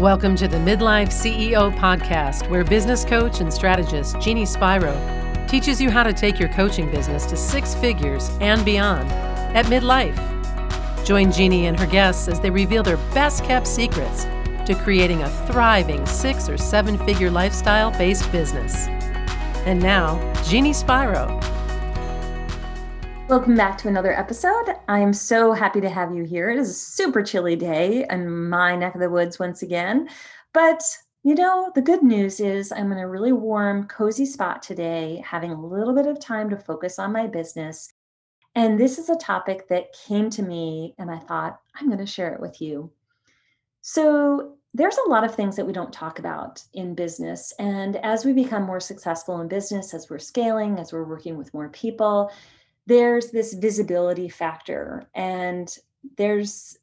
Welcome to the Midlife CEO Podcast, where business coach and strategist Jeannie Spiro teaches you how to take your coaching business to six figures and beyond at midlife. Join Jeannie and her guests as they reveal their best-kept secrets to creating a thriving 6- or 7-figure lifestyle-based business. And now, Jeannie Spiro. Welcome back to another episode. I am so happy to have you here. It is a super chilly day in my neck of the woods once again. But, you know, the good news is I'm in a really warm, cozy spot today, having a little bit of time to focus on my business. And this is a topic that came to me and I thought, I'm going to share it with you. So there's a lot of things that we don't talk about in business. And as we become more successful in business, as we're scaling, as we're working with more people, there's this visibility factor, and this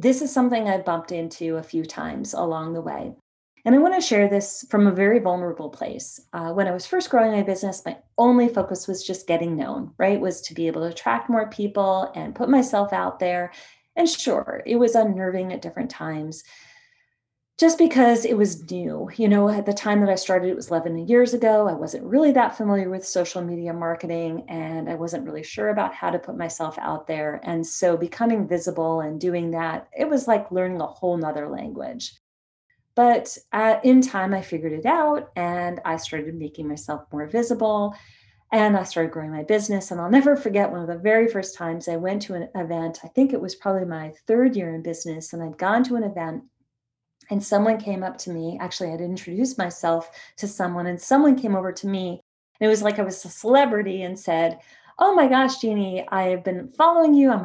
is something I bumped into a few times along the way. And I want to share this from a very vulnerable place. When I was first growing my business, my only focus was just getting known, right? Was to be able to attract more people and put myself out there. And sure, it was unnerving at different times just because it was new. You know, at the time that I started, it was 11 years ago. I wasn't really that familiar with social media marketing, and I wasn't really sure about how to put myself out there. And so becoming visible and doing that, it was like learning a whole nother language. But in time, I figured it out, and I started making myself more visible, and I started growing my business. And I'll never forget one of the very first times I went to an event. I think it was probably my third year in business, and I'd gone to an event. And someone came up to me. Actually, I'd introduced myself to someone, and someone came over to me. And it was like I was a celebrity and said, "Oh my gosh, Jeannie, I have been following you. I'm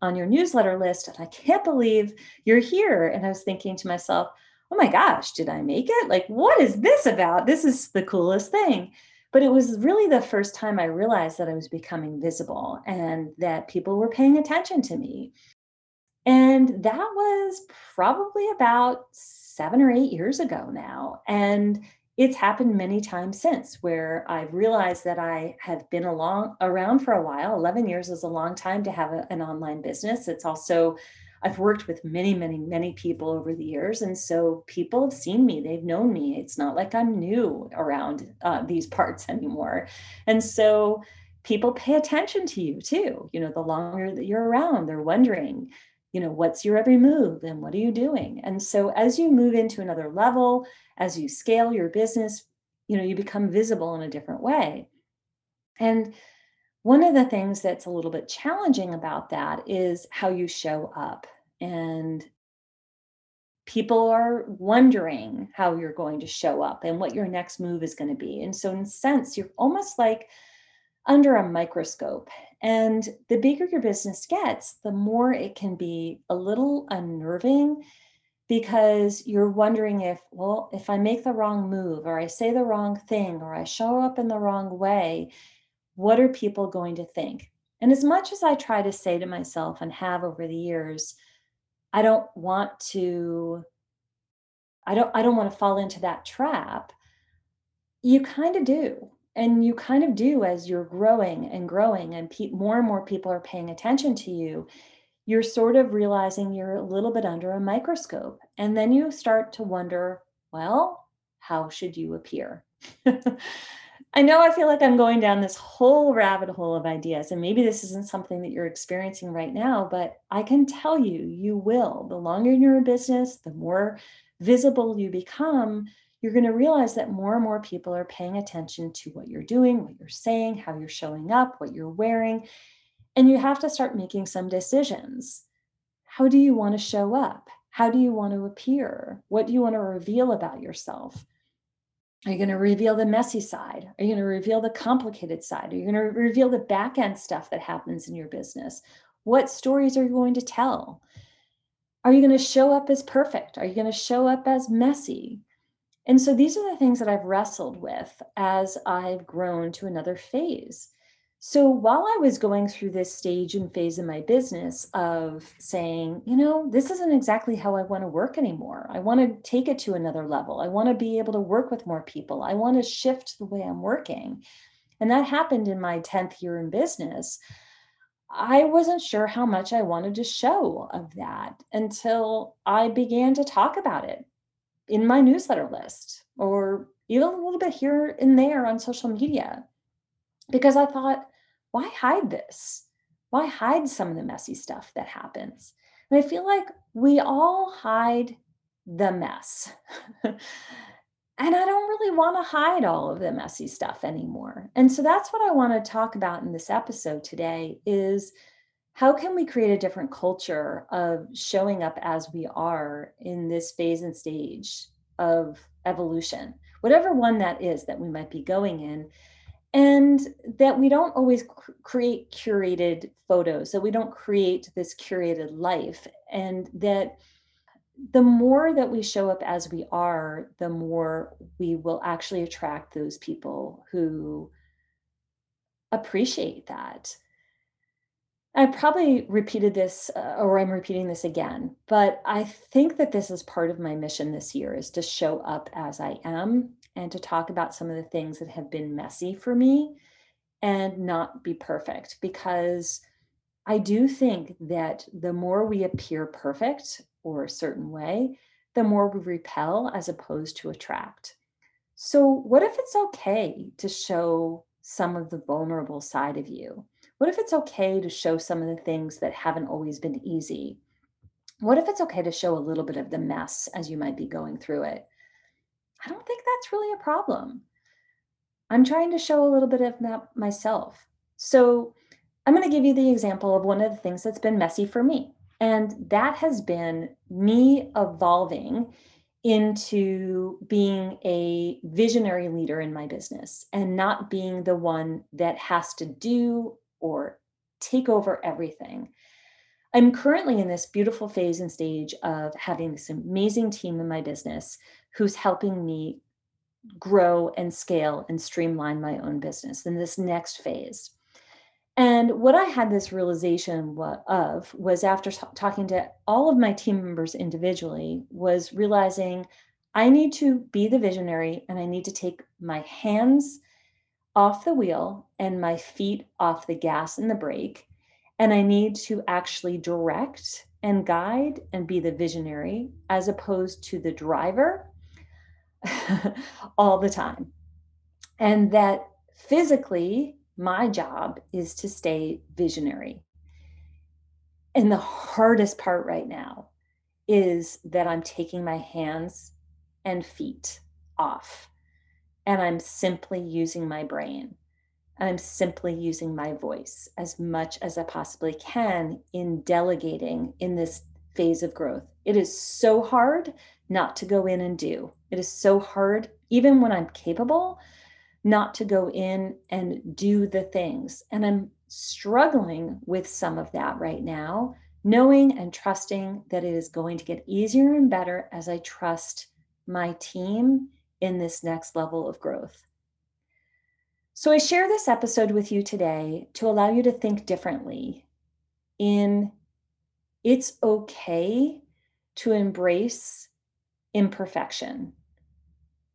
on your newsletter list, and I can't believe you're here." And I was thinking to myself, "Oh my gosh, did I make it? Like, what is this about? This is the coolest thing." But it was really the first time I realized that I was becoming visible and that people were paying attention to me. And that was probably about 7 or 8 years ago now. And it's happened many times since, where I've realized that I have been around for a while. 11 years is a long time to have an online business. It's also, I've worked with many, many, many people over the years. And so people have seen me, they've known me. It's not like I'm new around these parts anymore. And so people pay attention to you too. You know, the longer that you're around, they're wondering, you know, what's your every move and what are you doing? And so as you move into another level, as you scale your business, you know, you become visible in a different way. And one of the things that's a little bit challenging about that is how you show up. And people are wondering how you're going to show up and what your next move is going to be. And so in a sense, you're almost like under a microscope. And the bigger your business gets, the more it can be a little unnerving, because you're wondering if I make the wrong move, or I say the wrong thing, or I show up in the wrong way, what are people going to think? And as much as I try to say to myself and have over the years, I don't want to fall into that trap, you kind of do. And you kind of do as you're growing and growing, and more and more people are paying attention to you. You're sort of realizing you're a little bit under a microscope. And then you start to wonder, well, how should you appear? I know I feel like I'm going down this whole rabbit hole of ideas, and maybe this isn't something that you're experiencing right now, but I can tell you, you will. The longer you're in business, the more visible you become, you're going to realize that more and more people are paying attention to what you're doing, what you're saying, how you're showing up, what you're wearing. And you have to start making some decisions. How do you want to show up? How do you want to appear? What do you want to reveal about yourself? Are you going to reveal the messy side? Are you going to reveal the complicated side? Are you going to reveal the back end stuff that happens in your business? What stories are you going to tell? Are you going to show up as perfect? Are you going to show up as messy? And so these are the things that I've wrestled with as I've grown to another phase. So while I was going through this stage and phase in my business of saying, you know, this isn't exactly how I want to work anymore. I want to take it to another level. I want to be able to work with more people. I want to shift the way I'm working. And that happened in my 10th year in business. I wasn't sure how much I wanted to show of that until I began to talk about it in my newsletter list, or even a little bit here and there on social media, because I thought, why hide this? Why hide some of the messy stuff that happens? And I feel like we all hide the mess. And I don't really want to hide all of the messy stuff anymore. And so that's what I want to talk about in this episode today is how can we create a different culture of showing up as we are in this phase and stage of evolution, whatever one that is that we might be going in, and that we don't always create curated photos, that we don't create this curated life, and that the more that we show up as we are, the more we will actually attract those people who appreciate that. I probably repeated this, or I'm repeating this again, but I think that this is part of my mission this year is to show up as I am and to talk about some of the things that have been messy for me and not be perfect, because I do think that the more we appear perfect or a certain way, the more we repel as opposed to attract. So what if it's okay to show some of the vulnerable side of you? What if it's okay to show some of the things that haven't always been easy? What if it's okay to show a little bit of the mess as you might be going through it? I don't think that's really a problem. I'm trying to show a little bit of that myself. So I'm going to give you the example of one of the things that's been messy for me. And that has been me evolving into being a visionary leader in my business and not being the one that has to do or take over everything. I'm currently in this beautiful phase and stage of having this amazing team in my business who's helping me grow and scale and streamline my own business in this next phase. And what I had this realization of was after talking to all of my team members individually was realizing I need to be the visionary and I need to take my hands off the wheel and my feet off the gas and the brake. And I need to actually direct and guide and be the visionary as opposed to the driver all the time. And that physically, my job is to stay visionary. And the hardest part right now is that I'm taking my hands and feet off, and I'm simply using my brain. I'm simply using my voice as much as I possibly can in delegating in this phase of growth. It is so hard not to go in and do. It is so hard, even when I'm capable, not to go in and do the things. And I'm struggling with some of that right now, knowing and trusting that it is going to get easier and better as I trust my team in this next level of growth. So I share this episode with you today to allow you to think differently in it's okay to embrace imperfection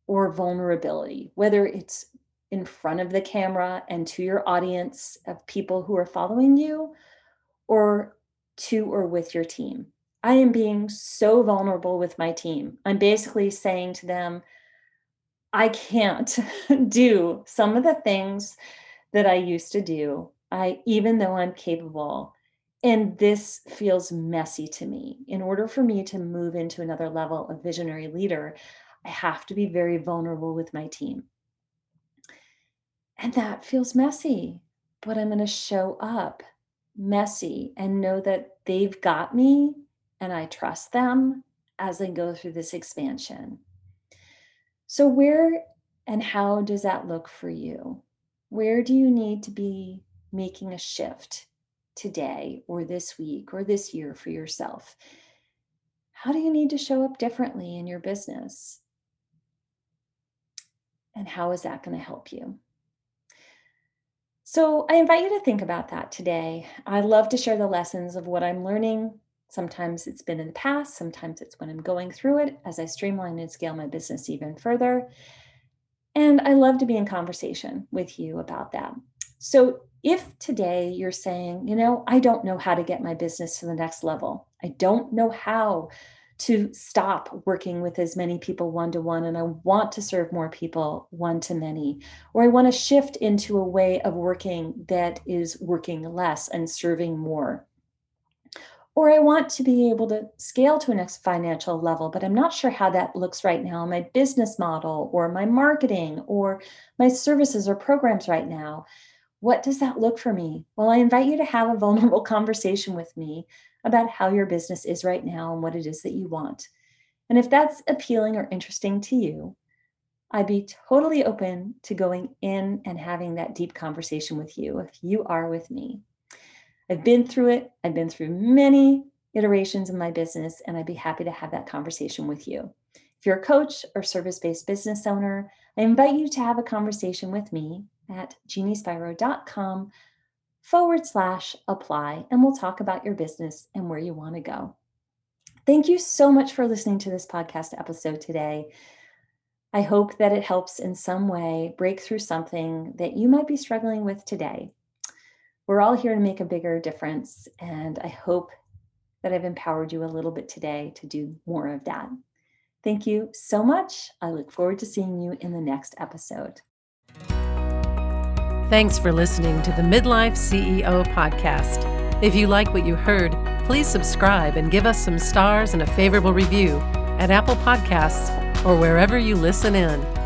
or vulnerability, whether it's in front of the camera and to your audience of people who are following you or to or with your team. I am being so vulnerable with my team. I'm basically saying to them, I can't do some of the things that I used to do, even though I'm capable. And this feels messy to me. In order for me to move into another level of visionary leader, I have to be very vulnerable with my team. And that feels messy, but I'm going to show up messy and know that they've got me and I trust them as I go through this expansion. So where and how does that look for you? Where do you need to be making a shift today or this week or this year for yourself? How do you need to show up differently in your business? And how is that going to help you? So I invite you to think about that today. I love to share the lessons of what I'm learning. Sometimes it's been in the past. Sometimes it's when I'm going through it as I streamline and scale my business even further. And I love to be in conversation with you about that. So If today you're saying, you know, I don't know how to get my business to the next level. I don't know how to stop working with as many people one-to-one, and I want to serve more people one-to-many, or I want to shift into a way of working that is working less and serving more. Or I want to be able to scale to a next financial level, but I'm not sure how that looks right now in my business model or my marketing or my services or programs right now. What does that look for me? Well, I invite you to have a vulnerable conversation with me about how your business is right now and what it is that you want. And if that's appealing or interesting to you, I'd be totally open to going in and having that deep conversation with you if you are with me. I've been through it. I've been through many iterations in my business, and I'd be happy to have that conversation with you. If you're a coach or service-based business owner, I invite you to have a conversation with me at jeanniespiro.com/apply, and we'll talk about your business and where you want to go. Thank you so much for listening to this podcast episode today. I hope that it helps in some way break through something that you might be struggling with today. We're all here to make a bigger difference, and I hope that I've empowered you a little bit today to do more of that. Thank you so much. I look forward to seeing you in the next episode. Thanks for listening to the Midlife CEO Podcast. If you like what you heard, please subscribe and give us some stars and a favorable review at Apple Podcasts or wherever you listen in.